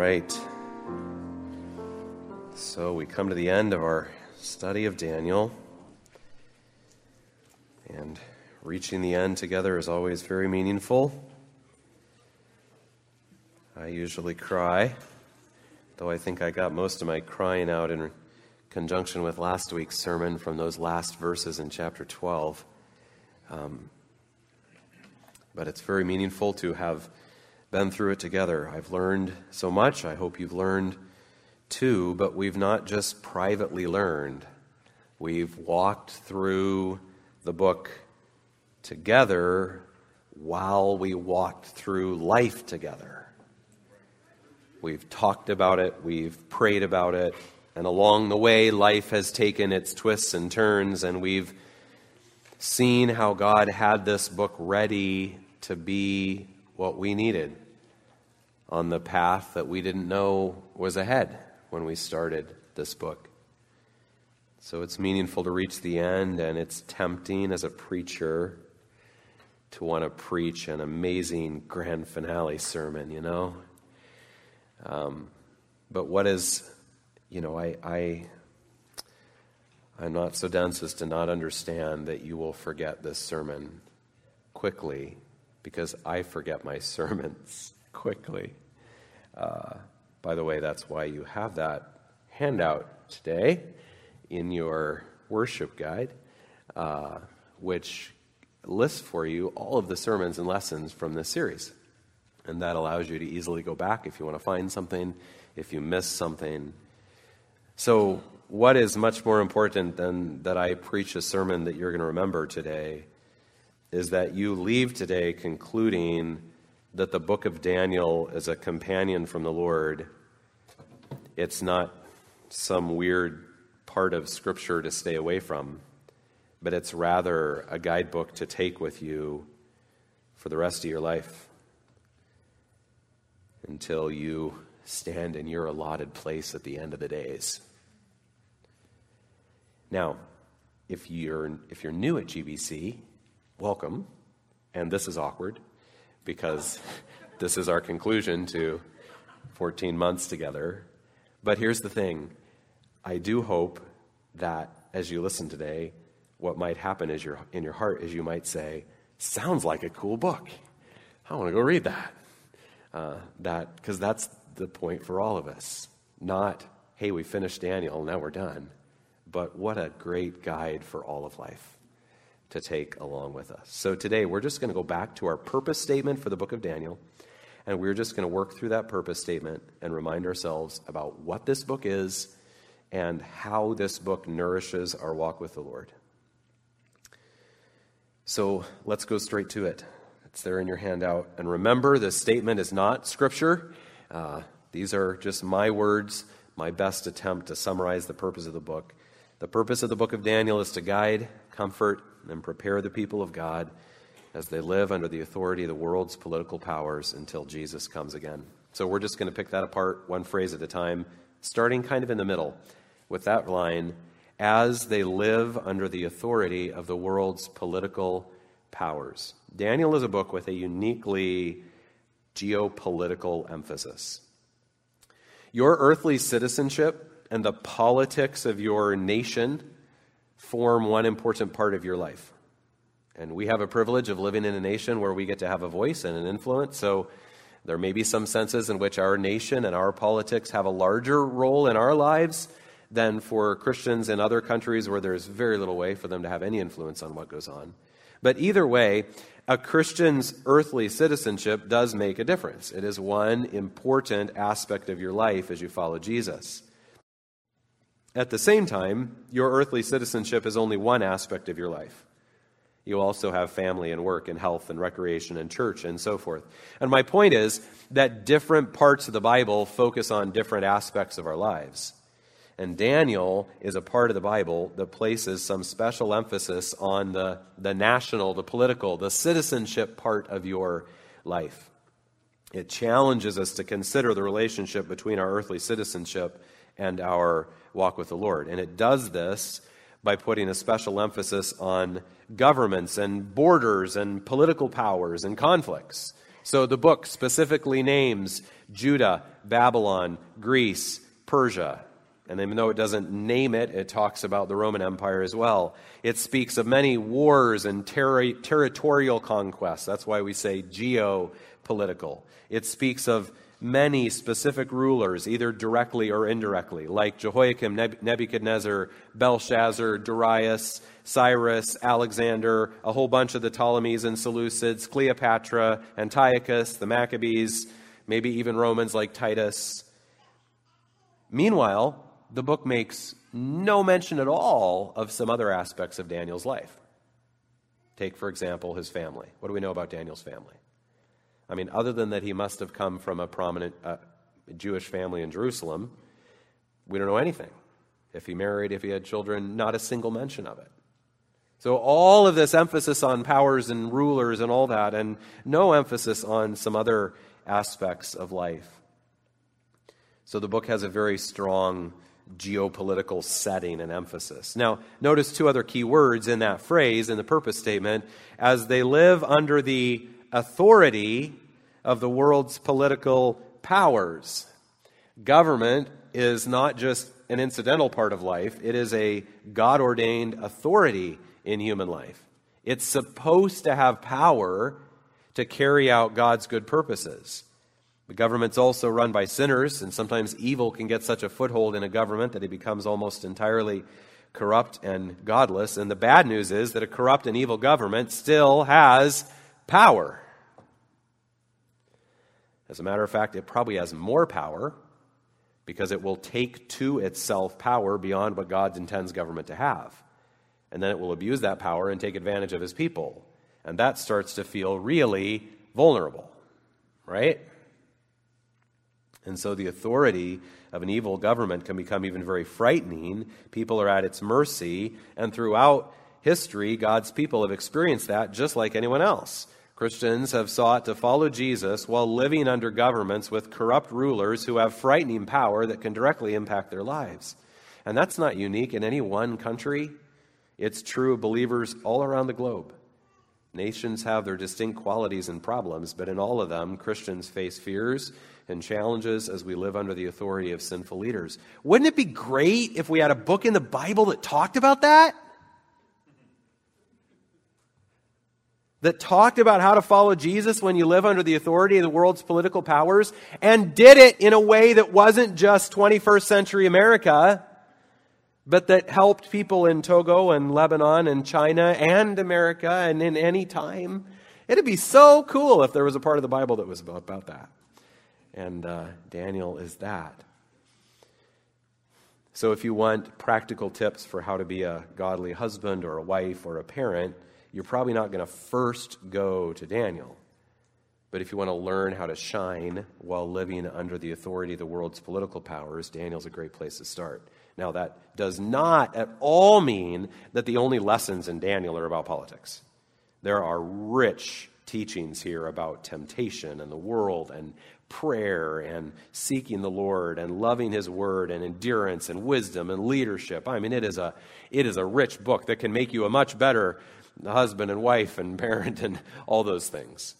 right. So we come to the end of our study of Daniel. And reaching the end together is always very meaningful. I usually cry, though I think I got most of my crying out in conjunction with last week's sermon from those last verses in chapter 12. But it's very meaningful to have been through it together. I've learned so much. I hope you've learned too, but we've not just privately learned. We've walked through the book together while we walked through life together. We've talked about it, we've prayed about it, and along the way, life has taken its twists and turns, and we've seen how God had this book ready to be what we needed on the path that we didn't know was ahead when we started this book. So it's meaningful to reach the end, and it's tempting as a preacher to want to preach an amazing grand finale sermon, you know? But what is, you know, I'm not so dense as to not understand that you will forget this sermon quickly, because I forget my sermons quickly. By the way, that's why you have that handout today in your worship guide, which lists for you all of the sermons and lessons from this series. And that allows you to easily go back if you want to find something, if you miss something. So what is much more important than that I preach a sermon that you're going to remember today is that you leave today concluding that the book of Daniel is a companion from the Lord. It's not some weird part of Scripture to stay away from, but it's rather a guidebook to take with you for the rest of your life, until you stand in your allotted place at the end of the days. Now, if you're new at GBC, welcome. And this is awkward, because this is our conclusion to 14 months together. But here's the thing. I do hope that as you listen today, what might happen is in your heart is you might say, sounds like a cool book. I want to go read that. Because that's the point for all of us. Not, hey, we finished Daniel, now we're done. But what a great guide for all of life to take along with us. So today we're just going to go back to our purpose statement for the book of Daniel, and we're just going to work through that purpose statement and remind ourselves about what this book is and how this book nourishes our walk with the Lord. So let's go straight to it. It's there in your handout. And remember, this statement is not Scripture. These are just my words, my best attempt to summarize the purpose of the book. The purpose of the book of Daniel is to guide, comfort, and prepare the people of God as they live under the authority of the world's political powers until Jesus comes again. So we're just going to pick that apart one phrase at a time, starting kind of in the middle with that line, as they live under the authority of the world's political powers. Daniel is a book with a uniquely geopolitical emphasis. Your earthly citizenship and the politics of your nation form one important part of your life. And we have a privilege of living in a nation where we get to have a voice and an influence. So there may be some senses in which our nation and our politics have a larger role in our lives than for Christians in other countries where there's very little way for them to have any influence on what goes on. But either way, a Christian's earthly citizenship does make a difference. It is one important aspect of your life as you follow Jesus. At the same time, your earthly citizenship is only one aspect of your life. You also have family and work and health and recreation and church and so forth. And my point is that different parts of the Bible focus on different aspects of our lives. And Daniel is a part of the Bible that places some special emphasis on the national, the political, the citizenship part of your life. It challenges us to consider the relationship between our earthly citizenship and our walk with the Lord. And it does this by putting a special emphasis on governments and borders and political powers and conflicts. So the book specifically names Judah, Babylon, Greece, Persia. And even though it doesn't name it, it talks about the Roman Empire as well. It speaks of many wars and territorial conquests. That's why we say geopolitical. It speaks of many specific rulers, either directly or indirectly, like Jehoiakim, Nebuchadnezzar, Belshazzar, Darius, Cyrus, Alexander, a whole bunch of the Ptolemies and Seleucids, Cleopatra, Antiochus, the Maccabees, maybe even Romans like Titus. Meanwhile, the book makes no mention at all of some other aspects of Daniel's life. Take, for example, his family. What do we know about Daniel's family? I mean, other than that he must have come from a prominent Jewish family in Jerusalem, we don't know anything. If he married, if he had children, not a single mention of it. So all of this emphasis on powers and rulers and all that, and no emphasis on some other aspects of life. So the book has a very strong geopolitical setting and emphasis. Now, notice two other key words in that phrase, in the purpose statement, as they live under the authority of the world's political powers. Government is not just an incidental part of life. It is a God-ordained authority in human life. It's supposed to have power to carry out God's good purposes. The government's also run by sinners, and sometimes evil can get such a foothold in a government that it becomes almost entirely corrupt and godless. And the bad news is that a corrupt and evil government still has power. As a matter of fact, it probably has more power because it will take to itself power beyond what God intends government to have. And then it will abuse that power and take advantage of his people. And that starts to feel really vulnerable, right? And so the authority of an evil government can become even very frightening. People are at its mercy. And throughout history, God's people have experienced that just like anyone else. Christians have sought to follow Jesus while living under governments with corrupt rulers who have frightening power that can directly impact their lives. And that's not unique in any one country. It's true of believers all around the globe. Nations have their distinct qualities and problems, but in all of them, Christians face fears and challenges as we live under the authority of sinful leaders. Wouldn't it be great if we had a book in the Bible that talked about that? That talked about how to follow Jesus when you live under the authority of the world's political powers, and did it in a way that wasn't just 21st century America, but that helped people in Togo and Lebanon and China and America and in any time. It'd be so cool if there was a part of the Bible that was about that. And Daniel is that. So if you want practical tips for how to be a godly husband or a wife or a parent, you're probably not going to first go to Daniel. But if you want to learn how to shine while living under the authority of the world's political powers, Daniel's a great place to start. Now, that does not at all mean that the only lessons in Daniel are about politics. There are rich teachings here about temptation and the world and prayer and seeking the Lord and loving his word and endurance and wisdom and leadership. I mean, it is a rich book that can make you a much better husband and wife and parent and all those things.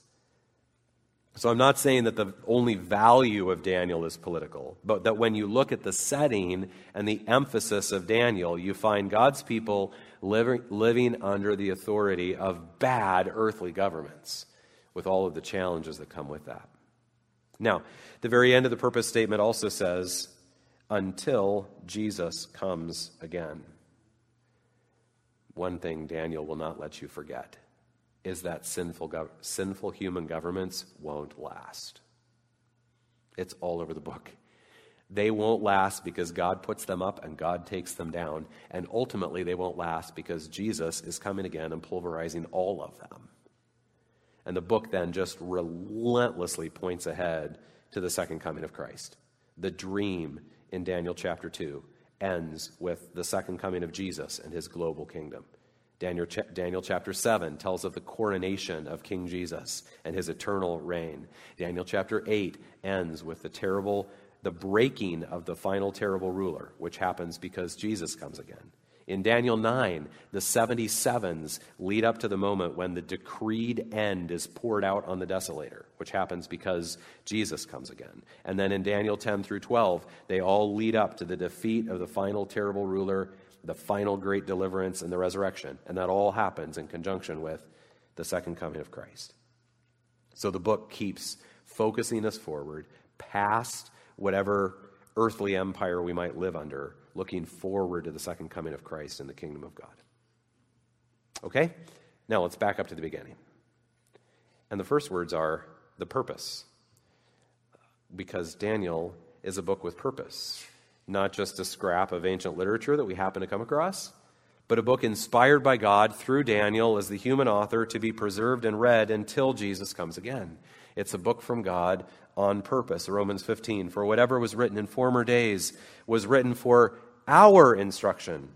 So I'm not saying that the only value of Daniel is political, but that when you look at the setting and the emphasis of Daniel, you find God's people living under the authority of bad earthly governments with all of the challenges that come with that. Now, the very end of the purpose statement also says, until Jesus comes again. One thing Daniel will not let you forget is that sinful human governments won't last. It's all over the book. They won't last because God puts them up and God takes them down. And ultimately, they won't last because Jesus is coming again and pulverizing all of them. And the book then just relentlessly points ahead to the second coming of Christ. The dream in Daniel chapter 2 ends with the second coming of Jesus and his global kingdom. Daniel chapter 7 tells of the coronation of King Jesus and his eternal reign. Daniel chapter 8 ends with the breaking of the final terrible ruler, which happens because Jesus comes again. In Daniel 9, the 77s lead up to the moment when the decreed end is poured out on the desolator, which happens because Jesus comes again. And then in Daniel 10 through 12, they all lead up to the defeat of the final terrible ruler, the final great deliverance, and the resurrection. And that all happens in conjunction with the second coming of Christ. So the book keeps focusing us forward past whatever earthly empire we might live under, looking forward to the second coming of Christ and the kingdom of God. Okay? Now let's back up to the beginning. And the first words are the purpose, because Daniel is a book with purpose, not just a scrap of ancient literature that we happen to come across, but a book inspired by God through Daniel as the human author to be preserved and read until Jesus comes again. It's a book from God on purpose. Romans 15, for whatever was written in former days was written for our instruction,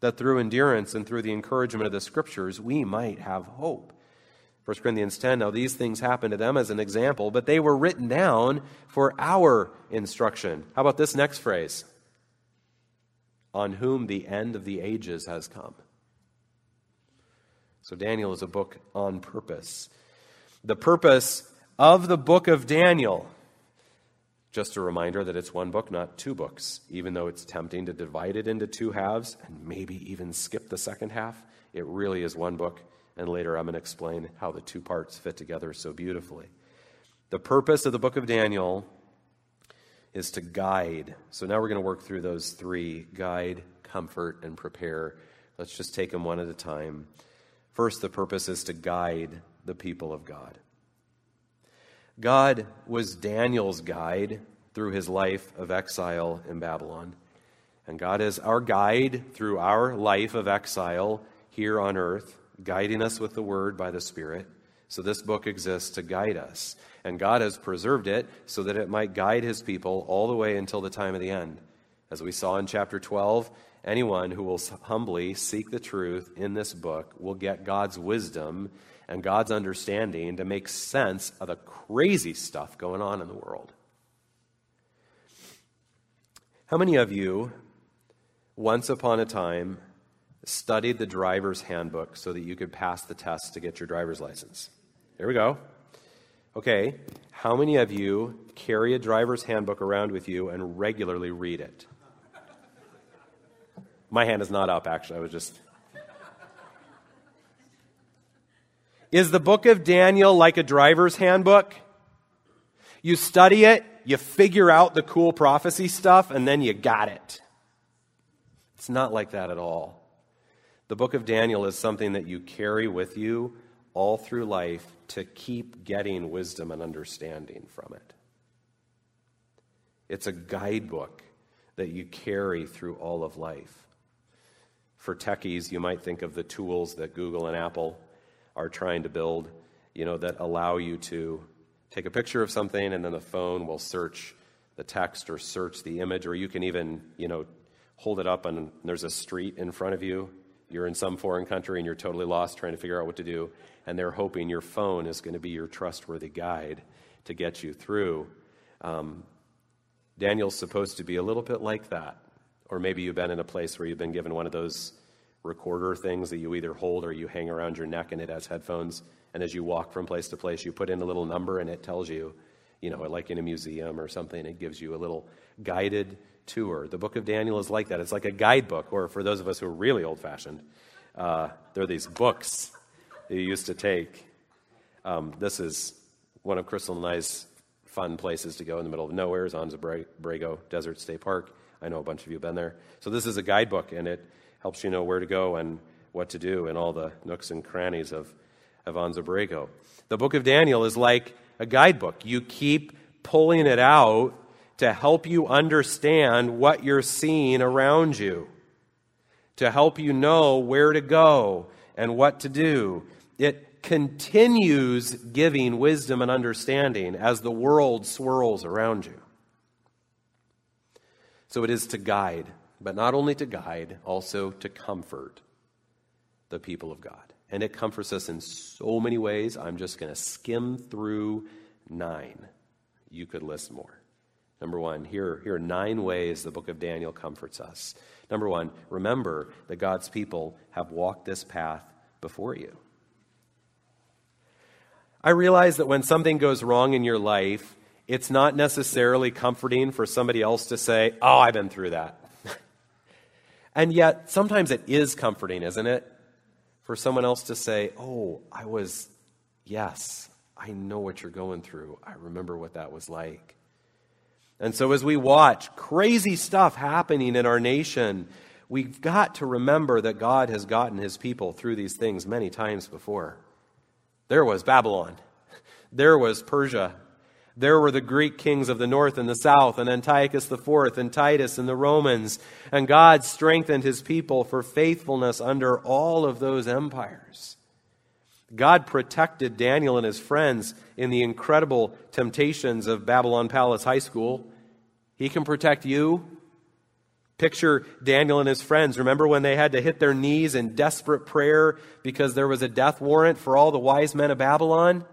that through endurance and through the encouragement of the Scriptures, we might have hope. 1 Corinthians 10, now these things happened to them as an example, but they were written down for our instruction. How about this next phrase? On whom the end of the ages has come. So Daniel is a book on purpose. The purpose of the book of Daniel, just a reminder that it's one book, not two books, even though it's tempting to divide it into two halves and maybe even skip the second half. It really is one book, and later I'm going to explain how the two parts fit together so beautifully. The purpose of the book of Daniel is to guide. So now we're going to work through those three: guide, comfort, and prepare. Let's just take them one at a time. First, the purpose is to guide the people of God. God was Daniel's guide through his life of exile in Babylon. And God is our guide through our life of exile here on earth, guiding us with the Word by the Spirit. So this book exists to guide us. And God has preserved it so that it might guide his people all the way until the time of the end. As we saw in chapter 12, anyone who will humbly seek the truth in this book will get God's wisdom and God's understanding to make sense of the crazy stuff going on in the world. How many of you, once upon a time, studied the driver's handbook so that you could pass the test to get your driver's license? There we go. Okay, how many of you carry a driver's handbook around with you and regularly read it? My hand is not up, actually. I was just... Is the book of Daniel like a driver's handbook? You study it, you figure out the cool prophecy stuff, and then you got it. It's not like that at all. The book of Daniel is something that you carry with you all through life to keep getting wisdom and understanding from it. It's a guidebook that you carry through all of life. For techies, you might think of the tools that Google and Apple are trying to build, that allow you to take a picture of something and then the phone will search the text or search the image, or you can even, hold it up and there's a street in front of you. You're in some foreign country and you're totally lost trying to figure out what to do, and they're hoping your phone is going to be your trustworthy guide to get you through. Daniel's supposed to be a little bit like that. Or maybe you've been in a place where you've been given one of those recorder things that you either hold or you hang around your neck, and it has headphones, and as you walk from place to place you put in a little number and it tells you, like in a museum or something, it gives you a little guided tour. The book of Daniel is like that. It's like a guidebook, or for those of us who are really old-fashioned, there are these books that you used to take. This is one of Crystal and I's fun places to go in the middle of nowhere, is Anza Borrego Desert State Park. I know a bunch of you have been there. So this is a guidebook, and it helps you know where to go and what to do in all the nooks and crannies of Anza Borrego. The book of Daniel is like a guidebook. You keep pulling it out to help you understand what you're seeing around you, to help you know where to go and what to do. It continues giving wisdom and understanding as the world swirls around you. So it is to guide. But not only to guide, also to comfort the people of God. And it comforts us in so many ways. I'm just going to skim through 9. You could list more. Number one, here are 9 ways the book of Daniel comforts us. Number one, remember that God's people have walked this path before you. I realize that when something goes wrong in your life, it's not necessarily comforting for somebody else to say, oh, I've been through that. And yet, sometimes it is comforting, isn't it? For someone else to say, oh, yes, I know what you're going through. I remember what that was like. And so as we watch crazy stuff happening in our nation, we've got to remember that God has gotten his people through these things many times before. There was Babylon. There was Persia. There were the Greek kings of the north and the south, and Antiochus the fourth, and Titus, and the Romans. And God strengthened his people for faithfulness under all of those empires. God protected Daniel and his friends in the incredible temptations of Babylon Palace High School. He can protect you. Picture Daniel and his friends. Remember when they had to hit their knees in desperate prayer because there was a death warrant for all the wise men of Babylon?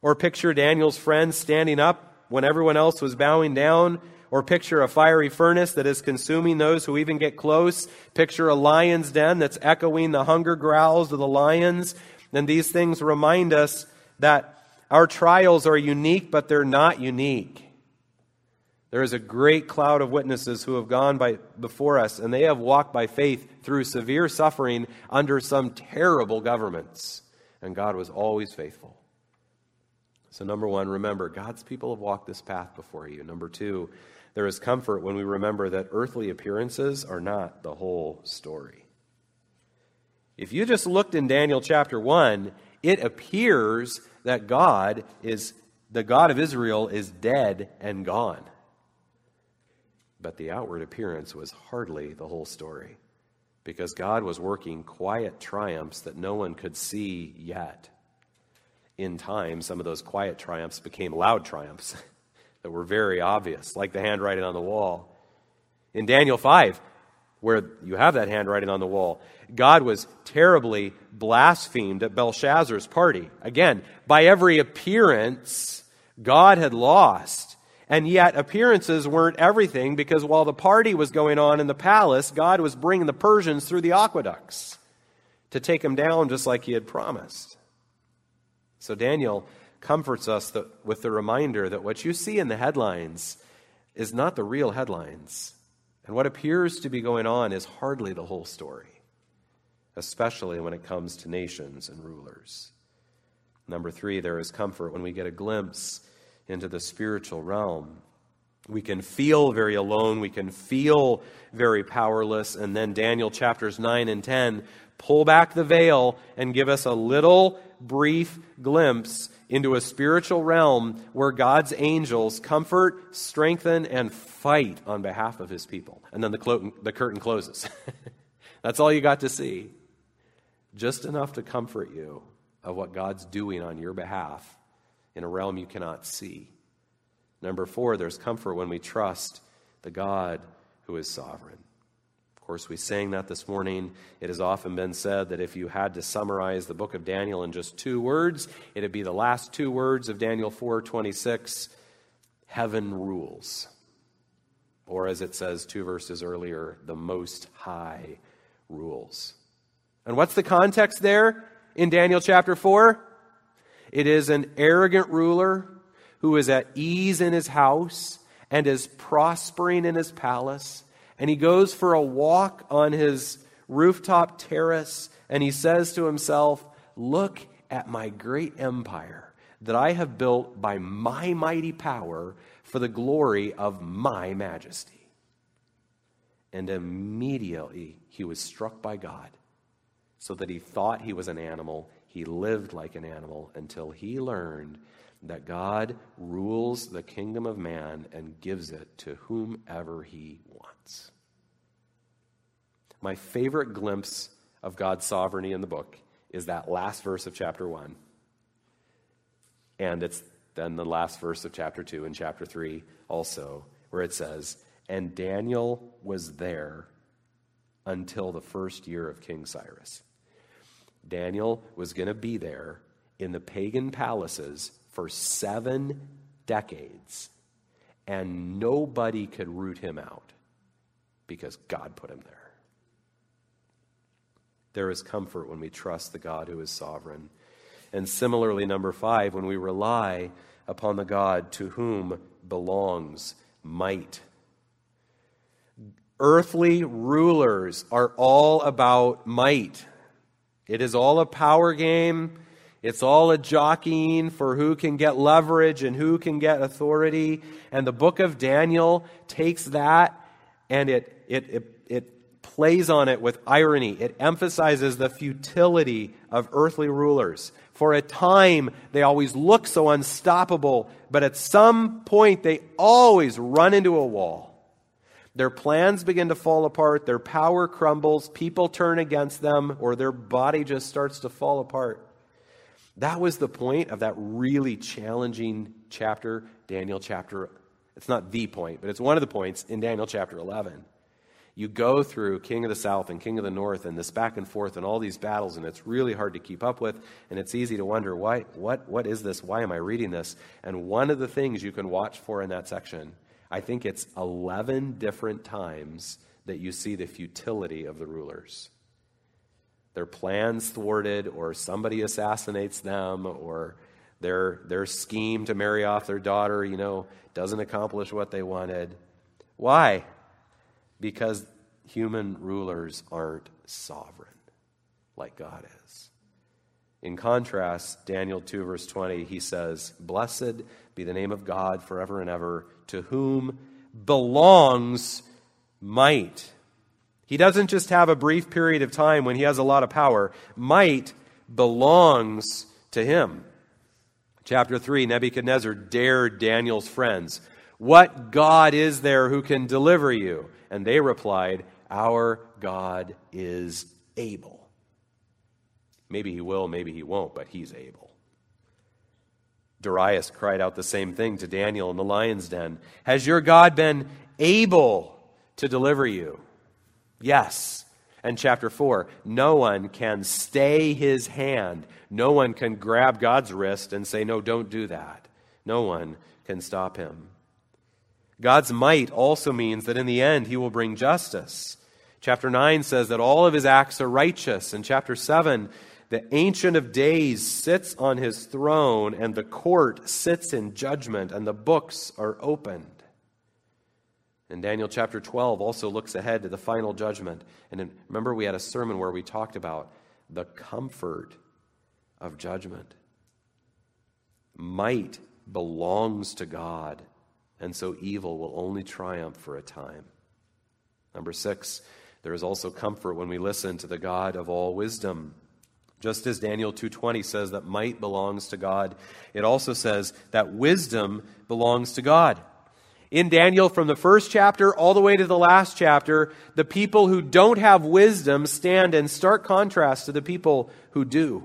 Or picture Daniel's friends standing up when everyone else was bowing down. Or picture a fiery furnace that is consuming those who even get close. Picture a lion's den that's echoing the hunger growls of the lions. And these things remind us that our trials are unique, but they're not unique. There is a great cloud of witnesses who have gone before us, and they have walked by faith through severe suffering under some terrible governments. And God was always faithful. So number one, remember, God's people have walked this path before you. Number two, there is comfort when we remember that earthly appearances are not the whole story. If you just looked in Daniel chapter 1, it appears that God is, the God of Israel is dead and gone. But the outward appearance was hardly the whole story, because God was working quiet triumphs that no one could see yet. In time, some of those quiet triumphs became loud triumphs that were very obvious, like the handwriting on the wall. In Daniel 5, where you have that handwriting on the wall, God was terribly blasphemed at Belshazzar's party. Again, by every appearance, God had lost. And yet appearances weren't everything, because while the party was going on in the palace, God was bringing the Persians through the aqueducts to take them down just like he had promised. So Daniel comforts us with the reminder that what you see in the headlines is not the real headlines. And what appears to be going on is hardly the whole story, especially when it comes to nations and rulers. Number three, there is comfort when we get a glimpse into the spiritual realm. We can feel very alone. We can feel very powerless. And then Daniel chapters 9 and 10 pull back the veil and give us a little brief glimpse into a spiritual realm where God's angels comfort, strengthen, and fight on behalf of his people. And then the curtain closes. That's all you got to see. Just enough to comfort you of what God's doing on your behalf in a realm you cannot see. Number four, there's comfort when we trust the God who is sovereign. Of course, we sang that this morning. It has often been said that if you had to summarize the book of Daniel in just 2 words, it would be the last 2 words of Daniel 4:26, heaven rules. Or as it says 2 verses earlier, the Most High rules. And what's the context there in Daniel chapter 4? It is an arrogant ruler who is at ease in his house and is prospering in his palace. And he goes for a walk on his rooftop terrace, and he says to himself, look at my great empire that I have built by my mighty power for the glory of my majesty. And immediately he was struck by God, so that he thought he was an animal. He lived like an animal until he learned that God rules the kingdom of man and gives it to whomever he wants. My favorite glimpse of God's sovereignty in the book is that last verse of chapter 1. And it's then the last verse of chapter 2 and chapter 3 also, where it says, and Daniel was there until the first year of King Cyrus. Daniel was going to be there in the pagan palaces for 7 decades and nobody could root him out because God put him there. There is comfort when we trust the God who is sovereign. And similarly, number 5, when we rely upon the God to whom belongs might. Earthly rulers are all about might. It is all a power game. It's all a jockeying for who can get leverage and who can get authority. And the book of Daniel takes that and it plays on it with irony. It emphasizes the futility of earthly rulers. For a time, they always look so unstoppable, but at some point, they always run into a wall. Their plans begin to fall apart. Their power crumbles. People turn against them, or their body just starts to fall apart. That was the point of that really challenging chapter, Daniel chapter. It's not the point, but it's one of the points in Daniel chapter 11. You go through King of the South and King of the North and this back and forth and all these battles, and it's really hard to keep up with, and it's easy to wonder, why? What is this? Why am I reading this? And one of the things you can watch for in that section, I think it's 11 different times that you see the futility of the rulers. Their plans thwarted, or somebody assassinates them, or their scheme to marry off their daughter, doesn't accomplish what they wanted. Why? Because human rulers aren't sovereign like God is. In contrast, Daniel 2 verse 20, he says, "Blessed be the name of God forever and ever, to whom belongs might." He doesn't just have a brief period of time when he has a lot of power. Might belongs to him. Chapter 3, Nebuchadnezzar dared Daniel's friends. "What God is there who can deliver you?" And they replied, "Our God is able." Maybe he will, maybe he won't, but he's able. Darius cried out the same thing to Daniel in the lion's den. "Has your God been able to deliver you?" Yes. And chapter 4, no one can stay his hand. No one can grab God's wrist and say, "No, don't do that." No one can stop him. God's might also means that in the end, he will bring justice. Chapter 9 says that all of his acts are righteous. In chapter 7, the Ancient of Days sits on his throne, and the court sits in judgment, and the books are opened. And Daniel chapter 12 also looks ahead to the final judgment. And remember, we had a sermon where we talked about the comfort of judgment. Might belongs to God, and so evil will only triumph for a time. Number 6, there is also comfort when we listen to the God of all wisdom. Just as Daniel 2:20 says that might belongs to God, it also says that wisdom belongs to God. In Daniel, from the first chapter all the way to the last chapter, the people who don't have wisdom stand in stark contrast to the people who do.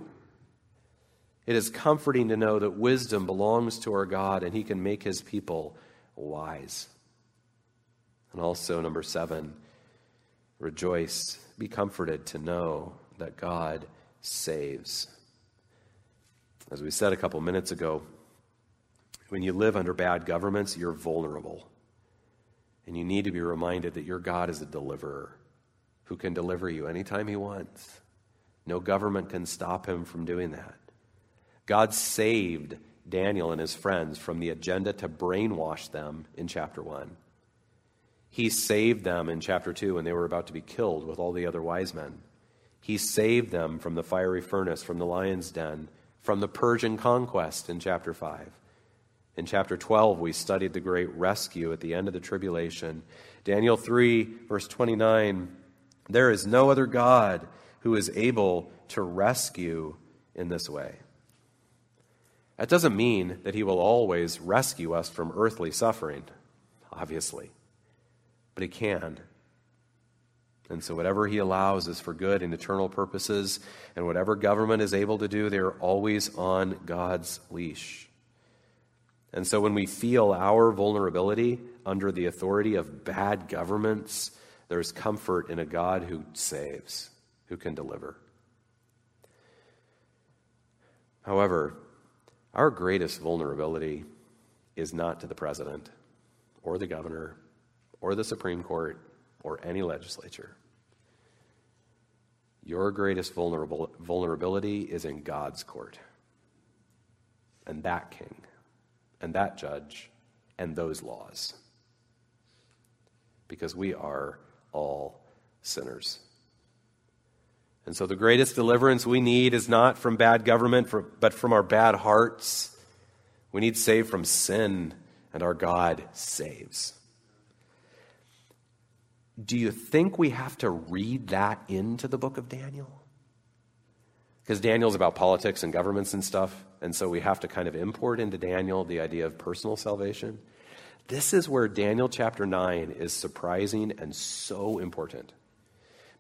It is comforting to know that wisdom belongs to our God, and he can make his people wise. And also, number 7, rejoice, be comforted to know that God saves. As we said a couple minutes ago, when you live under bad governments, you're vulnerable. And you need to be reminded that your God is a deliverer who can deliver you anytime he wants. No government can stop him from doing that. God saved Daniel and his friends from the agenda to brainwash them in chapter 1. He saved them in chapter 2 when they were about to be killed with all the other wise men. He saved them from the fiery furnace, from the lion's den, from the Persian conquest in chapter 5. In chapter 12, we studied the great rescue at the end of the tribulation. Daniel 3, verse 29, "There is no other God who is able to rescue in this way." That doesn't mean that he will always rescue us from earthly suffering, obviously, but he can. And so whatever he allows is for good and eternal purposes, and whatever government is able to do, they are always on God's leash. And so when we feel our vulnerability under the authority of bad governments, there's comfort in a God who saves, who can deliver. However, our greatest vulnerability is not to the president or the governor or the Supreme Court or any legislature. Your greatest vulnerability is in God's court. And that king, and that judge, and those laws. Because we are all sinners. And so the greatest deliverance we need is not from bad government, but from our bad hearts. We need saved from sin, and our God saves. Do you think we have to read that into the book of Daniel? Because Daniel's about politics and governments and stuff, and so we have to kind of import into Daniel the idea of personal salvation. This is where Daniel chapter 9 is surprising and so important.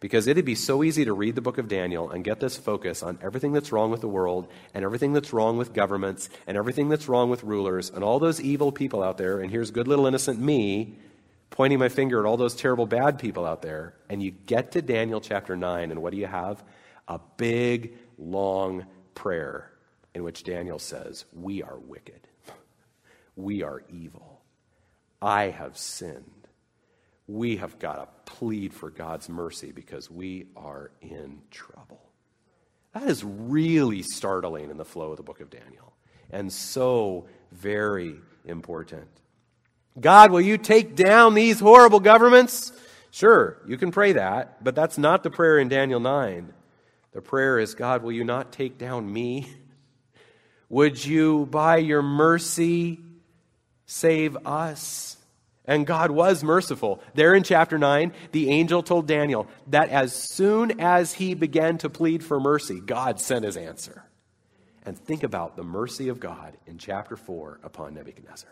Because it'd be so easy to read the book of Daniel and get this focus on everything that's wrong with the world and everything that's wrong with governments and everything that's wrong with rulers and all those evil people out there, and here's good little innocent me pointing my finger at all those terrible bad people out there. And you get to Daniel chapter 9, and what do you have? A big, long prayer in which Daniel says, we are wicked. We are evil. I have sinned. We have got to plead for God's mercy because we are in trouble. That is really startling in the flow of the book of Daniel, and so very important. God, will you take down these horrible governments? Sure, you can pray that, but that's not the prayer in Daniel 9. The prayer is, God, will you not take down me? Would you, by your mercy, save us? And God was merciful. There in chapter 9, the angel told Daniel that as soon as he began to plead for mercy, God sent his answer. And think about the mercy of God in chapter 4 upon Nebuchadnezzar.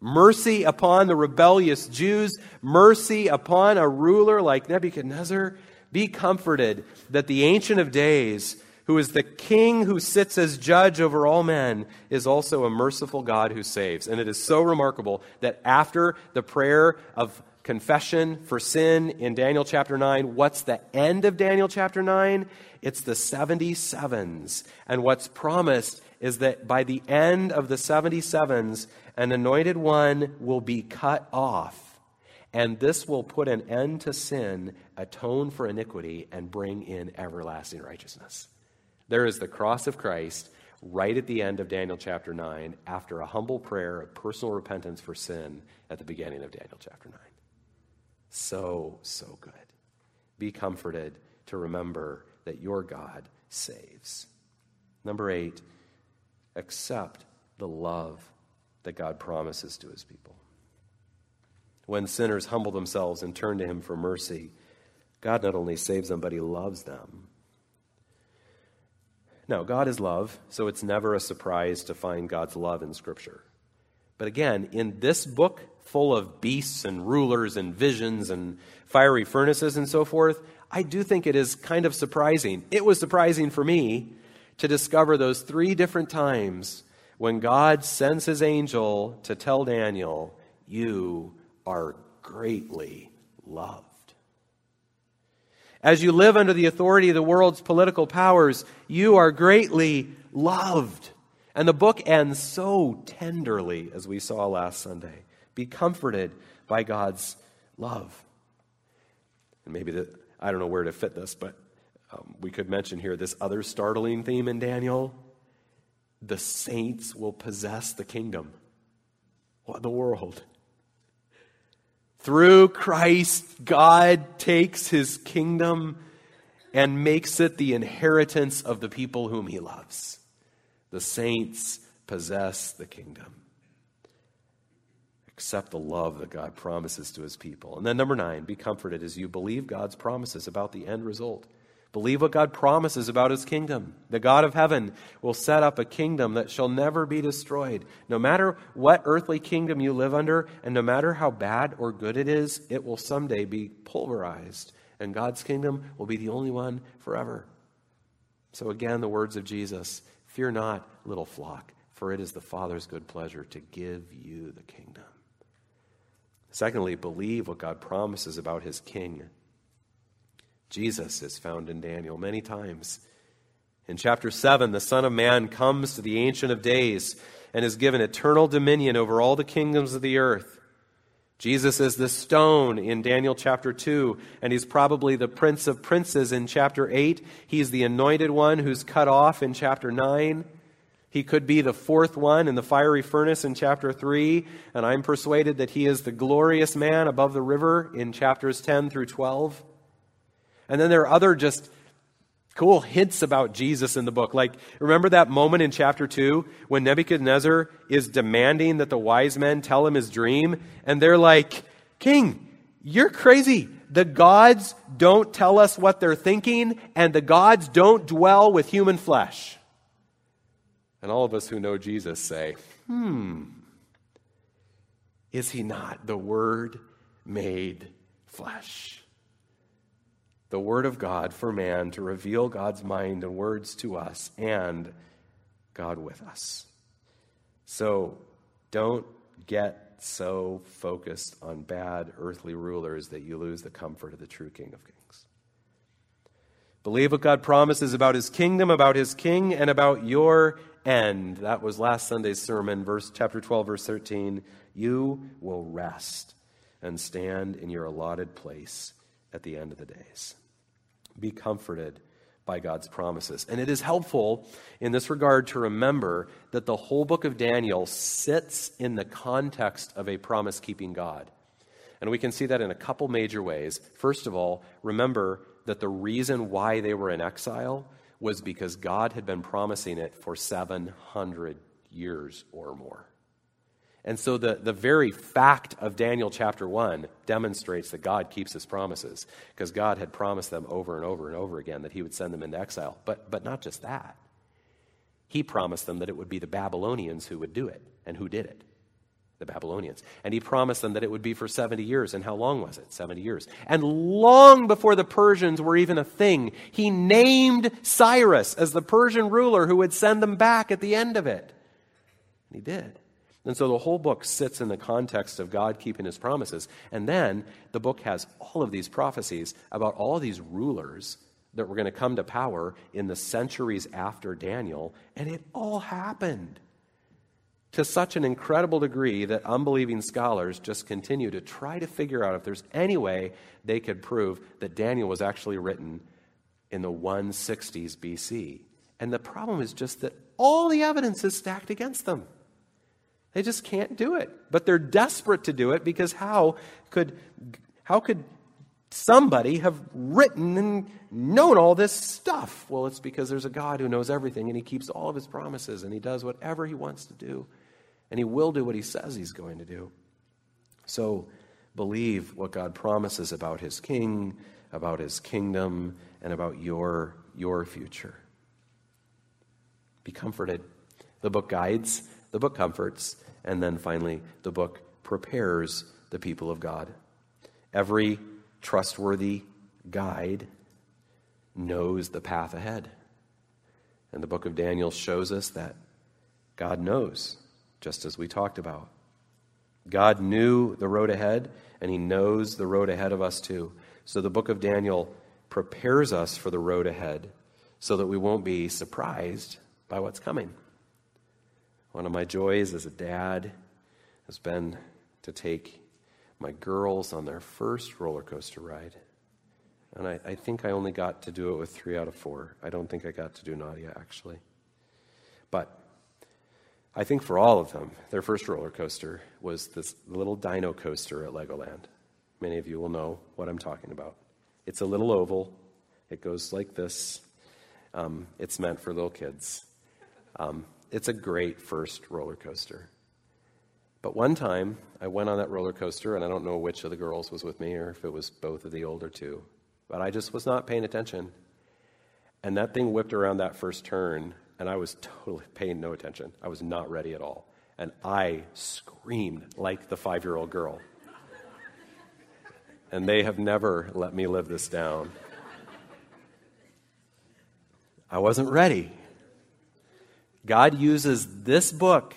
Mercy upon the rebellious Jews. Mercy upon a ruler like Nebuchadnezzar. Be comforted that the Ancient of Days, who is the king who sits as judge over all men, is also a merciful God who saves. And it is so remarkable that after the prayer of confession for sin in Daniel chapter 9, what's the end of Daniel chapter 9? It's the 77s. And what's promised is that by the end of the 77s, an anointed one will be cut off, and this will put an end to sin, atone for iniquity, and bring in everlasting righteousness. There is the cross of Christ right at the end of Daniel chapter 9 after a humble prayer of personal repentance for sin at the beginning of Daniel chapter 9. So good. Be comforted to remember that your God saves. Number 8, accept the love that God promises to his people. When sinners humble themselves and turn to him for mercy, God not only saves them, but he loves them. Now, God is love, so it's never a surprise to find God's love in Scripture. But again, in this book full of beasts and rulers and visions and fiery furnaces and so forth, I do think it is kind of surprising. It was surprising for me to discover those 3 different times when God sends his angel to tell Daniel, you are greatly loved. As you live under the authority of the world's political powers, you are greatly loved. And the book ends so tenderly, as we saw last Sunday. Be comforted by God's love. And maybe I don't know where to fit this, but we could mention here this other startling theme in Daniel. The saints will possess the kingdom. What the world? Through Christ, God takes his kingdom and makes it the inheritance of the people whom he loves. The saints possess the kingdom. Accept the love that God promises to his people. And then number 9, be comforted as you believe God's promises about the end result. Believe what God promises about his kingdom. The God of heaven will set up a kingdom that shall never be destroyed. No matter what earthly kingdom you live under, and no matter how bad or good it is, it will someday be pulverized, and God's kingdom will be the only one forever. So again, the words of Jesus, fear not, little flock, for it is the Father's good pleasure to give you the kingdom. Secondly, believe what God promises about his king. Jesus is found in Daniel many times. In chapter 7, the Son of Man comes to the Ancient of Days and is given eternal dominion over all the kingdoms of the earth. Jesus is the stone in Daniel chapter 2, and he's probably the Prince of Princes in chapter 8. He's the anointed one who's cut off in chapter 9. He could be the fourth one in the fiery furnace in chapter 3, and I'm persuaded that he is the glorious man above the river in chapters 10 through 12. And then there are other just cool hints about Jesus in the book. Like, remember that moment in chapter 2 when Nebuchadnezzar is demanding that the wise men tell him his dream? And they're like, "King, you're crazy. The gods don't tell us what they're thinking, and the gods don't dwell with human flesh." And all of us who know Jesus say, is he not the Word made flesh? The Word of God for man to reveal God's mind and words to us and God with us. So don't get so focused on bad earthly rulers that you lose the comfort of the true King of Kings. Believe what God promises about his kingdom, about his king, and about your end. That was last Sunday's sermon, chapter 12, verse 13. You will rest and stand in your allotted place at the end of the days. Be comforted by God's promises. And it is helpful in this regard to remember that the whole book of Daniel sits in the context of a promise-keeping God. And we can see that in a couple major ways. First of all, remember that the reason why they were in exile was because God had been promising it for 700 years or more. And so the very fact of Daniel chapter 1 demonstrates that God keeps his promises, because God had promised them over and over and over again that he would send them into exile. But not just that. He promised them that it would be the Babylonians who would do it. And who did it? The Babylonians. And he promised them that it would be for 70 years. And how long was it? 70 years. And long before the Persians were even a thing, he named Cyrus as the Persian ruler who would send them back at the end of it. And he did. And so the whole book sits in the context of God keeping his promises. And then the book has all of these prophecies about all these rulers that were going to come to power in the centuries after Daniel. And it all happened to such an incredible degree that unbelieving scholars just continue to try to figure out if there's any way they could prove that Daniel was actually written in the 160s BC. And the problem is just that all the evidence is stacked against them. They just can't do it. But they're desperate to do it, because how could somebody have written and known all this stuff? Well, it's because there's a God who knows everything, and he keeps all of his promises, and he does whatever he wants to do, and he will do what he says he's going to do. So believe what God promises about his king, about his kingdom, and about your future. Be comforted. The book guides, the book comforts, and then finally, the book prepares the people of God. Every trustworthy guide knows the path ahead. And the book of Daniel shows us that God knows, just as we talked about. God knew the road ahead, and he knows the road ahead of us too. So the book of Daniel prepares us for the road ahead so that we won't be surprised by what's coming. One of my joys as a dad has been to take my girls on their first roller coaster ride. And I think I only got to do it with 3 out of 4. I don't think I got to do Nadia, actually. But I think for all of them, their first roller coaster was this little dino coaster at Legoland. Many of you will know what I'm talking about. It's a little oval. It goes like this. It's meant for little kids. It's a great first roller coaster. But one time, I went on that roller coaster, and I don't know which of the girls was with me or if it was both of the older two, but I just was not paying attention. And that thing whipped around that first turn, and I was totally paying no attention. I was not ready at all. And I screamed like the 5-year-old girl. And they have never let me live this down. I wasn't ready. God uses this book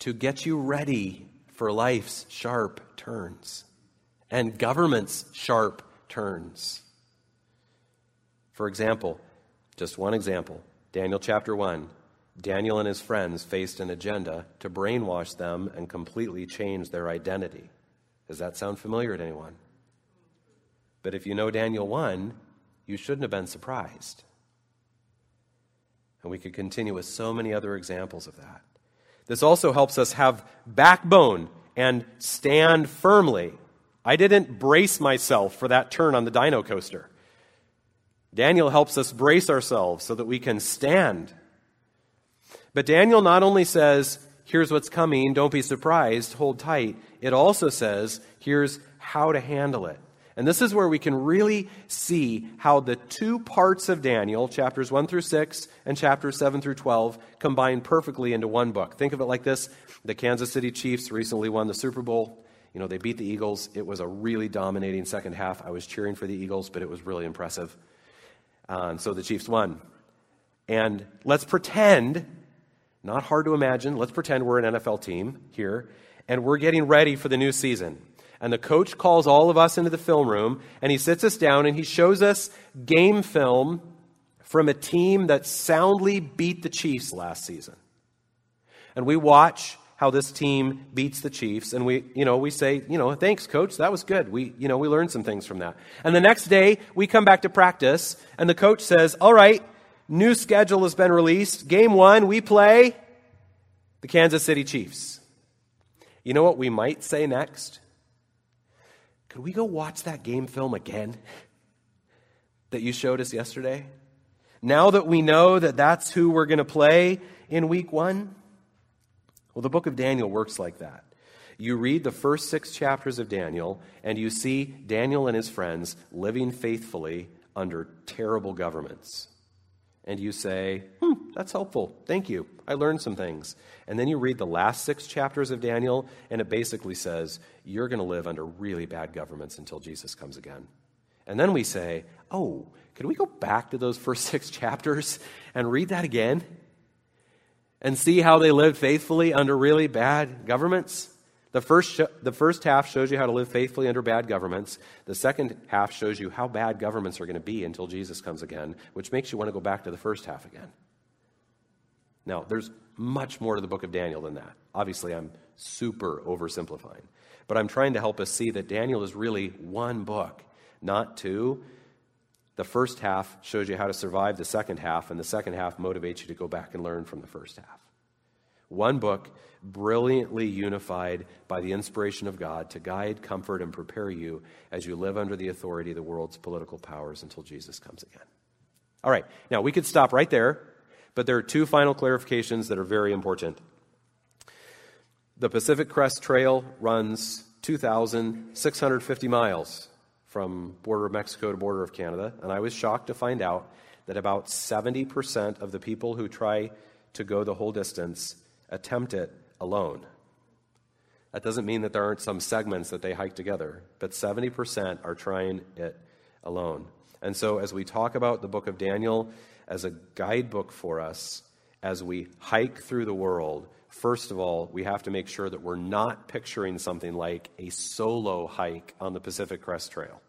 to get you ready for life's sharp turns and government's sharp turns. For example, just one example, Daniel chapter 1. Daniel and his friends faced an agenda to brainwash them and completely change their identity Does that sound familiar to anyone? But if you know Daniel 1, you shouldn't have been surprised. And we could continue with so many other examples of that. This also helps us have backbone and stand firmly. I didn't brace myself for that turn on the dyno coaster. Daniel helps us brace ourselves so that we can stand. But Daniel not only says, here's what's coming, don't be surprised, hold tight. It also says, here's how to handle it. And this is where we can really see how the two parts of Daniel, chapters 1 through 6 and chapters 7 through 12, combine perfectly into one book. Think of it like this. The Kansas City Chiefs recently won the Super Bowl. You know, they beat the Eagles. It was a really dominating second half. I was cheering for the Eagles, but it was really impressive. So the Chiefs won. And let's pretend, not hard to imagine, let's pretend we're an NFL team here, and we're getting ready for the new season. And the coach calls all of us into the film room, and he sits us down, and he shows us game film from a team that soundly beat the Chiefs last season. And we watch how this team beats the Chiefs, and we say, thanks, coach, that was good. We learned some things from that. And the next day, we come back to practice, and the coach says, all right, new schedule has been released. Game 1, we play the Kansas City Chiefs. You know what we might say next? Could we go watch that game film again that you showed us yesterday? Now that we know that that's who we're going to play in week 1? Well, the book of Daniel works like that. You read the first 6 chapters of Daniel, and you see Daniel and his friends living faithfully under terrible governments. And you say, that's helpful. Thank you. I learned some things. And then you read the last 6 chapters of Daniel, and it basically says, you're going to live under really bad governments until Jesus comes again. And then we say, oh, could we go back to those first 6 chapters and read that again and see how they lived faithfully under really bad governments? The first half shows you how to live faithfully under bad governments. The second half shows you how bad governments are going to be until Jesus comes again, which makes you want to go back to the first half again. Now, there's much more to the book of Daniel than that. Obviously, I'm super oversimplifying. But I'm trying to help us see that Daniel is really one book, not two. The first half shows you how to survive the second half, and the second half motivates you to go back and learn from the first half. One book, brilliantly unified by the inspiration of God to guide, comfort, and prepare you as you live under the authority of the world's political powers until Jesus comes again. All right, now we could stop right there, but there are 2 final clarifications that are very important. The Pacific Crest Trail runs 2,650 miles from border of Mexico to border of Canada, and I was shocked to find out that about 70% of the people who try to go the whole distance attempt it alone. That doesn't mean that there aren't some segments that they hike together, but 70% are trying it alone. And so as we talk about the book of Daniel as a guidebook for us, as we hike through the world, first of all, we have to make sure that we're not picturing something like a solo hike on the Pacific Crest Trail.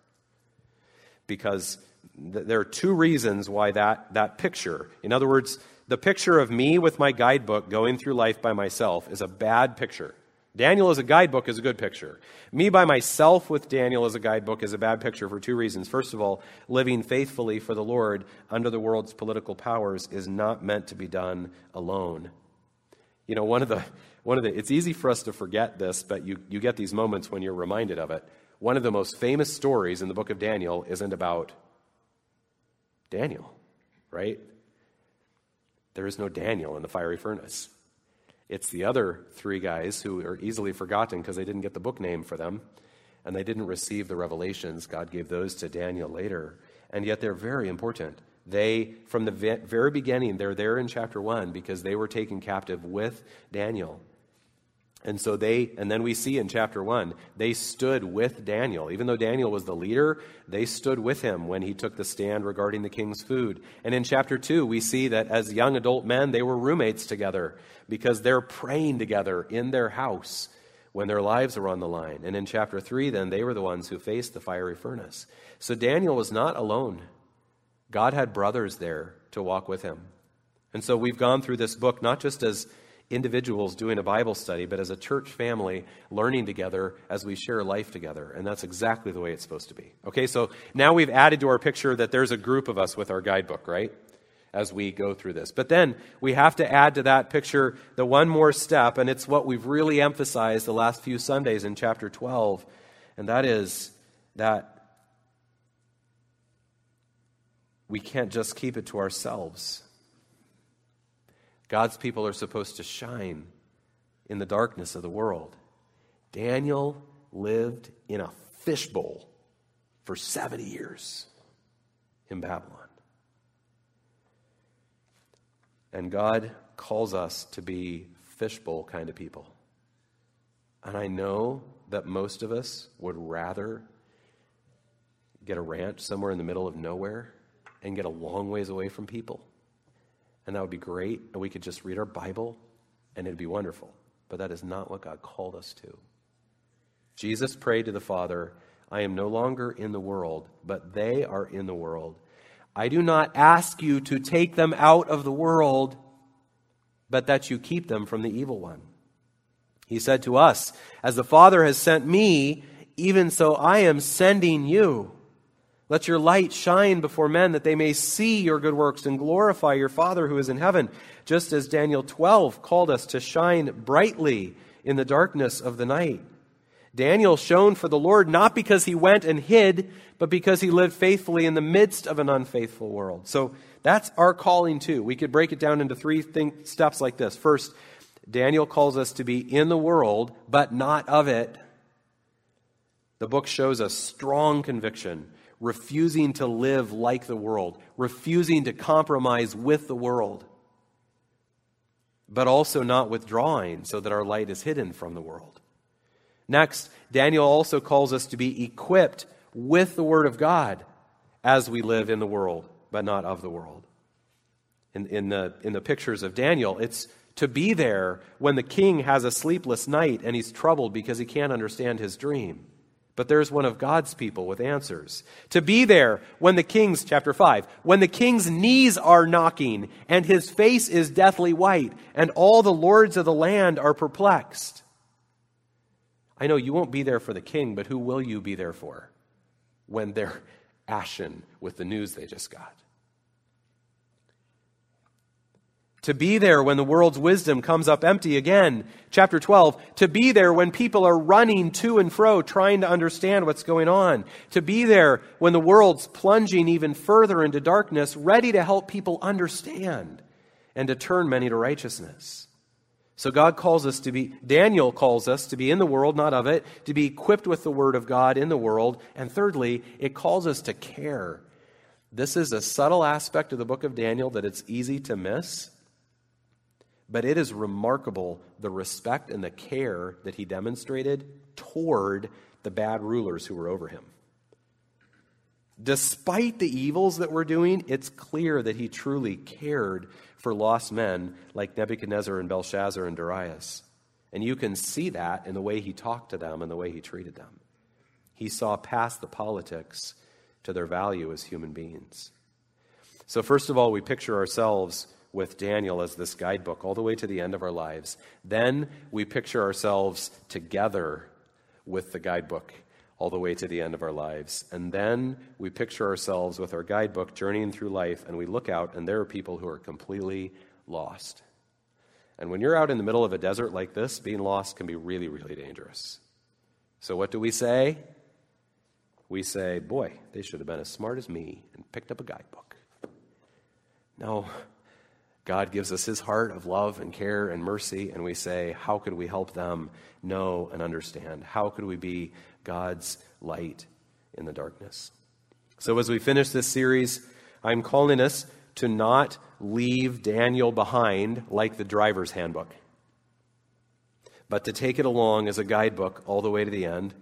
Because there are 2 reasons why that picture, in other words, the picture of me with my guidebook going through life by myself is a bad picture. Daniel as a guidebook is a good picture. Me by myself with Daniel as a guidebook is a bad picture for 2 reasons. First of all, living faithfully for the Lord under the world's political powers is not meant to be done alone. You know, one of the it's easy for us to forget this, but you get these moments when you're reminded of it. One of the most famous stories in the book of Daniel isn't about Daniel, right? There is no Daniel in the fiery furnace. It's the other 3 guys who are easily forgotten because they didn't get the book name for them, and they didn't receive the revelations. God gave those to Daniel later, and yet they're very important. They, from the very beginning, they're there in chapter 1 because they were taken captive with Daniel. And so and then we see in chapter 1, they stood with Daniel. Even though Daniel was the leader, they stood with him when he took the stand regarding the king's food. And in chapter 2, we see that as young adult men, they were roommates together because they're praying together in their house when their lives are on the line. And in chapter 3, then, they were the ones who faced the fiery furnace. So Daniel was not alone. God had brothers there to walk with him. And so we've gone through this book not just as individuals doing a Bible study, but as a church family learning together as we share life together. And that's exactly the way it's supposed to be. Okay, so now we've added to our picture that there's a group of us with our guidebook, right? As we go through this. But then we have to add to that picture the one more step, and it's what we've really emphasized the last few Sundays in chapter 12, and that is that we can't just keep it to ourselves. God's people are supposed to shine in the darkness of the world. Daniel lived in a fishbowl for 70 years in Babylon. And God calls us to be fishbowl kind of people. And I know that most of us would rather get a ranch somewhere in the middle of nowhere and get a long ways away from people. And that would be great. And we could just read our Bible and it'd be wonderful. But that is not what God called us to. Jesus prayed to the Father, I am no longer in the world, but they are in the world. I do not ask you to take them out of the world, but that you keep them from the evil one. He said to us, as the Father has sent me, even so I am sending you. Let your light shine before men that they may see your good works and glorify your Father who is in heaven, just as Daniel 12 called us to shine brightly in the darkness of the night. Daniel shone for the Lord, not because he went and hid, but because he lived faithfully in the midst of an unfaithful world. So that's our calling too. We could break it down into three steps like this. First, Daniel calls us to be in the world, but not of it. The book shows a strong conviction, refusing to live like the world, refusing to compromise with the world, but also not withdrawing so that our light is hidden from the world. Next, Daniel also calls us to be equipped with the Word of God as we live in the world, but not of the world. In the pictures of Daniel, it's to be there when the king has a sleepless night and he's troubled because he can't understand his dream. But there's one of God's people with answers. To be there when the king's, chapter 5, when the king's knees are knocking and his face is deathly white and all the lords of the land are perplexed. I know you won't be there for the king, but who will you be there for when they're ashen with the news they just got? To be there when the world's wisdom comes up empty again. Chapter 12, to be there when people are running to and fro trying to understand what's going on. To be there when the world's plunging even further into darkness, ready to help people understand and to turn many to righteousness. So Daniel calls us to be in the world, not of it, to be equipped with the Word of God in the world. And thirdly, it calls us to care. This is a subtle aspect of the book of Daniel that it's easy to miss, but it is remarkable the respect and the care that he demonstrated toward the bad rulers who were over him. Despite the evils that we're doing, it's clear that he truly cared for lost men like Nebuchadnezzar and Belshazzar and Darius. And you can see that in the way he talked to them and the way he treated them. He saw past the politics to their value as human beings. So first of all, we picture ourselves with Daniel as this guidebook all the way to the end of our lives. Then we picture ourselves together with the guidebook all the way to the end of our lives. And then we picture ourselves with our guidebook journeying through life, and we look out and there are people who are completely lost. And when you're out in the middle of a desert like this, being lost can be really, really dangerous. So what do we say? We say, boy, they should have been as smart as me and picked up a guidebook. No, God gives us his heart of love and care and mercy, and we say, how could we help them know and understand? How could we be God's light in the darkness? So as we finish this series, I'm calling us to not leave Daniel behind like the driver's handbook, but to take it along as a guidebook all the way to the end,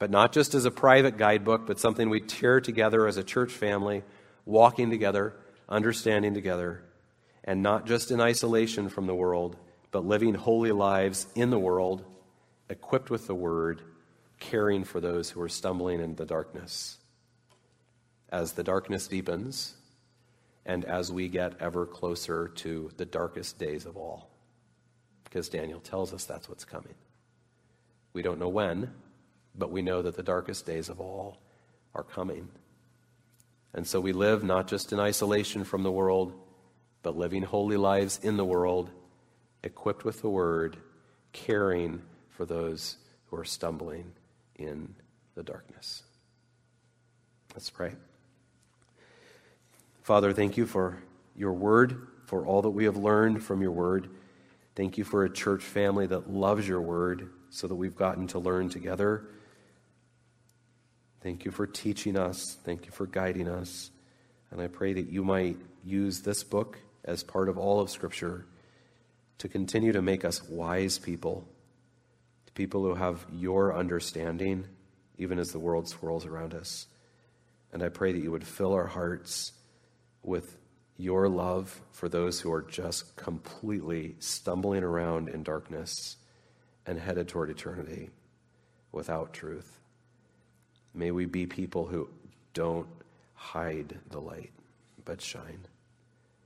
but not just as a private guidebook, but something we tear together as a church family, walking together, understanding together, and not just in isolation from the world, but living holy lives in the world, equipped with the Word, caring for those who are stumbling in the darkness. As the darkness deepens, and as we get ever closer to the darkest days of all. because Daniel tells us that's what's coming. We don't know when, but we know that the darkest days of all are coming. And so we live not just in isolation from the world, but living holy lives in the world, equipped with the word, caring for those who are stumbling in the darkness. Let's pray. Father, thank you for your word, for all that we have learned from your word. Thank you for a church family that loves your word so that we've gotten to learn together. Thank you for teaching us. Thank you for guiding us. And I pray that you might use this book as part of all of Scripture to continue to make us wise people who have your understanding, even as the world swirls around us. And I pray that you would fill our hearts with your love for those who are just completely stumbling around in darkness and headed toward eternity without truth. May we be people who don't hide the light, but shine.